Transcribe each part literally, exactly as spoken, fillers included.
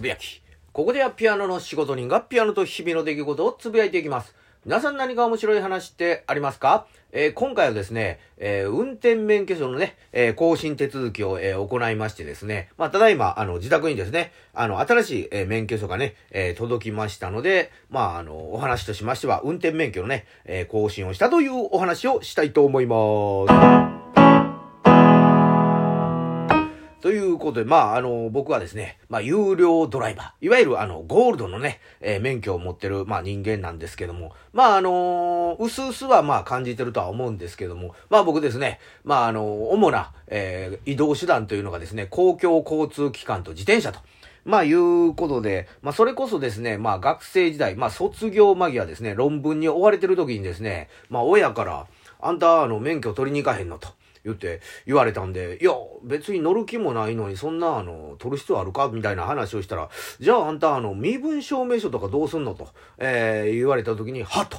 つぶやき。ここではピアノの仕事人がピアノと日々の出来事をつぶやいていきます。皆さん何か面白い話ってありますか？えー、今回はですね、えー、運転免許証のね、えー、更新手続きを、えー、行いましてですね、まあ、ただいま、あの、自宅にですね、あの、新しい、えー、免許証がね、えー、届きましたので、まあ、あの、お話としましては、運転免許のね、えー、更新をしたというお話をしたいと思います。ということで、まあ、あの、僕はですね、まあ、有料ドライバー、いわゆる、あの、ゴールドのね、えー、免許を持ってる、まあ、人間なんですけども、まあ、あのー、うすうすは、まあ、感じてるとは思うんですけども、まあ、僕ですね、まあ、あのー、主な、えー、移動手段というのがですね、公共交通機関と自転車と。まあ、いうことで、まあ、それこそですね、まあ、学生時代、まあ、卒業間際ですね、論文に追われてる時にですね、まあ、親から、あんた、あの、免許取りに行かへんのと。言って言われたんで、いや別に乗る気もないのにそんなあの取る必要あるかみたいな話をしたら、じゃああんたあの身分証明書とかどうすんのと、えー、言われた時にはっと、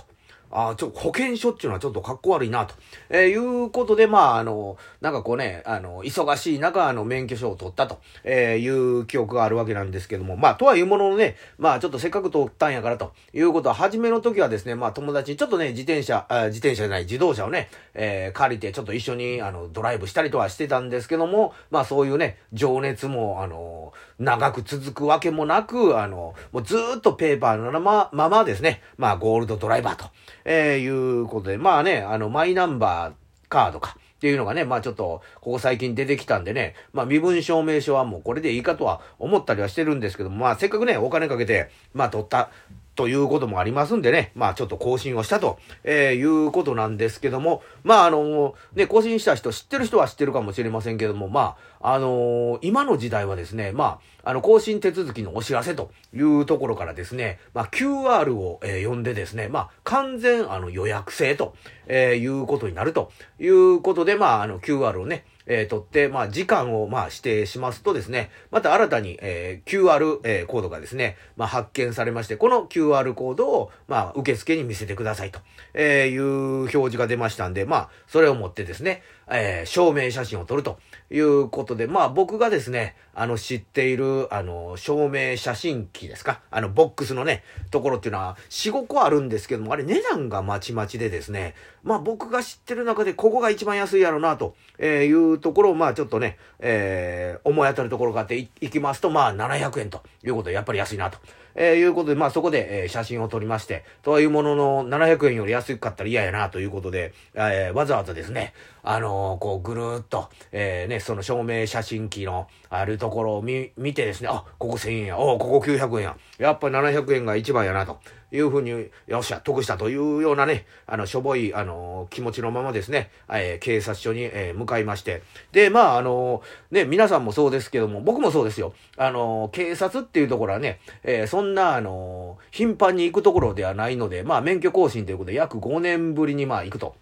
あちょっと保険証っていうのはちょっとかっこ悪いなと、えー、いうことで、まああのなんかこうね、あの忙しい中あの免許証を取ったと、えー、いう記憶があるわけなんですけども、まあとはいうもののね、まあちょっとせっかく取ったんやからということは、初めの時はですね、まあ友達にちょっとね自転車あ自転車じゃない自動車をね、えー、借りてちょっと一緒にあのドライブしたりとはしてたんですけども、まあそういうね情熱もあの長く続くわけもなく、あのもうずーっとペーパーのまま、ままですね、まあゴールドドライバーと。えー、いうことで、まあね、あの、マイナンバーカードかっていうのがね、まあちょっと、ここ最近出てきたんでね、まあ身分証明書はもうこれでいいかとは思ったりはしてるんですけども、まあせっかくね、お金かけて、まあ取ったということもありますんでね、まあちょっと更新をしたと、えー、いうことなんですけども、まああのー、ね、更新した人、知ってる人は知ってるかもしれませんけども、まあ、あのー、今の時代はですね、まあ、あの、更新手続きのお知らせというところからですね、まあ キューアール を、えー、呼んでですね、まあ完全あの予約制と、えー、いうことになるということで、で、まあ、あの、キューアール をね、えー、取って、まあ、時間を、まあ、指定しますとですね、また新たに、えー、キューアール、えー、コードがですね、まあ、発見されまして、この キューアール コードを、まあ、受付に見せてくださいと、えー、いう表示が出ましたんで、まあ、それを持ってですね、えー、証明写真を撮るということで、まあ、僕がですね、あの、知っている、あの、証明写真機ですか、あの、ボックスのね、ところっていうのは、よん、ごこあるんですけども、あれ、値段がまちまちでですね、まあ、僕が知ってる中で、ここが一番安いやろうな、という、ところをまあちょっとね、えー、思い当たるところがあって い, いきますと、まあななひゃくえんということで、やっぱり安いなと、えー、いうことで、まあそこで、えー、写真を撮りまして、というもののななひゃくえんより安かったら嫌やなということで、えー、わざわざですね、あのー、こうぐるーっと、えー、ね、その証明写真機のあるところを 見, 見てですね、あ、ここせんえんや、お、ここきゅうひゃくえんや、やっぱりななひゃくえんが一番やなというふうに、よっしゃ、得したというようなね、あの、しょぼい、あの、気持ちのままですね、えー、警察署に、えー、向かいまして。で、まあ、あの、ね、皆さんもそうですけども、僕もそうですよ。あの、警察っていうところはね、えー、そんな、あの、頻繁に行くところではないので、まあ、免許更新ということで、約ごねんぶりに、まあ、行くと。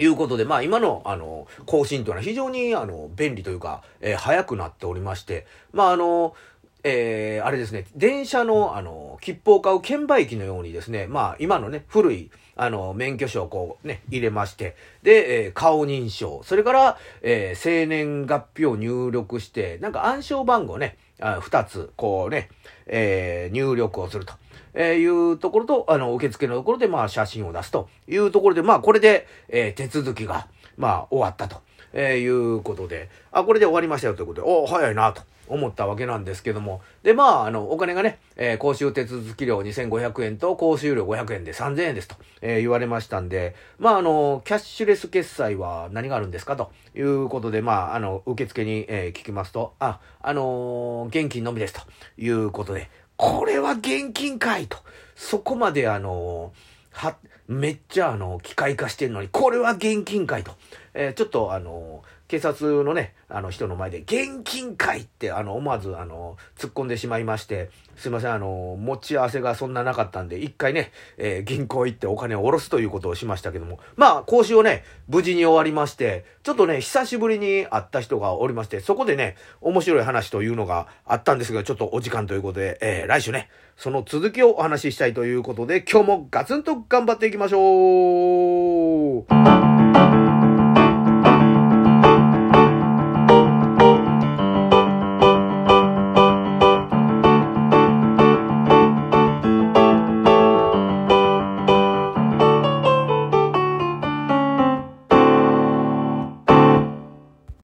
いうことで、まあ今の、あの、更新というのは非常に、あの、便利というか、えー、早くなっておりまして、まああの、えー、あれですね、電車の、あの、切符を買う券売機のようにですね、まあ今のね、古い、あの、免許証をこうね、入れまして、で、えー、顔認証、それから、えー、生年月日を入力して、なんか暗証番号ね、あ、二つ、こうね、えー、入力をすると。えー、いうところと、あの、受付のところで、まあ、写真を出すというところで、まあ、これで、えー、手続きが、まあ、終わったと、えー、いうことで、あ、これで終わりましたよということで、お、早いな、と思ったわけなんですけども、で、まあ、あの、お金がね、えー、講習手続き料にせんごひゃくえんと、講習料ごひゃくえんでさんぜんえんですと、えー、言われましたんで、まあ、あの、キャッシュレス決済は何があるんですかということで、まあ、あの、受付に、えー、聞きますと、あ、あのー、現金のみですということで、これは現金かいと。そこまであの、は、めっちゃあの、機械化してるのに、これは現金かいと。えー、ちょっとあの、警察のね、あの人の前で、現金かいってあの、思わずあの、突っ込んでしまいまして、すいません、あの、持ち合わせがそんななかったんで、一回ね、えー、銀行行ってお金を下ろすということをしましたけども、まあ、講習をね、無事に終わりまして、ちょっとね、久しぶりに会った人がおりまして、そこでね、面白い話というのがあったんですが、ちょっとお時間ということで、えー、来週ね、その続きをお話ししたいということで、今日もガツンと頑張っていきましょう。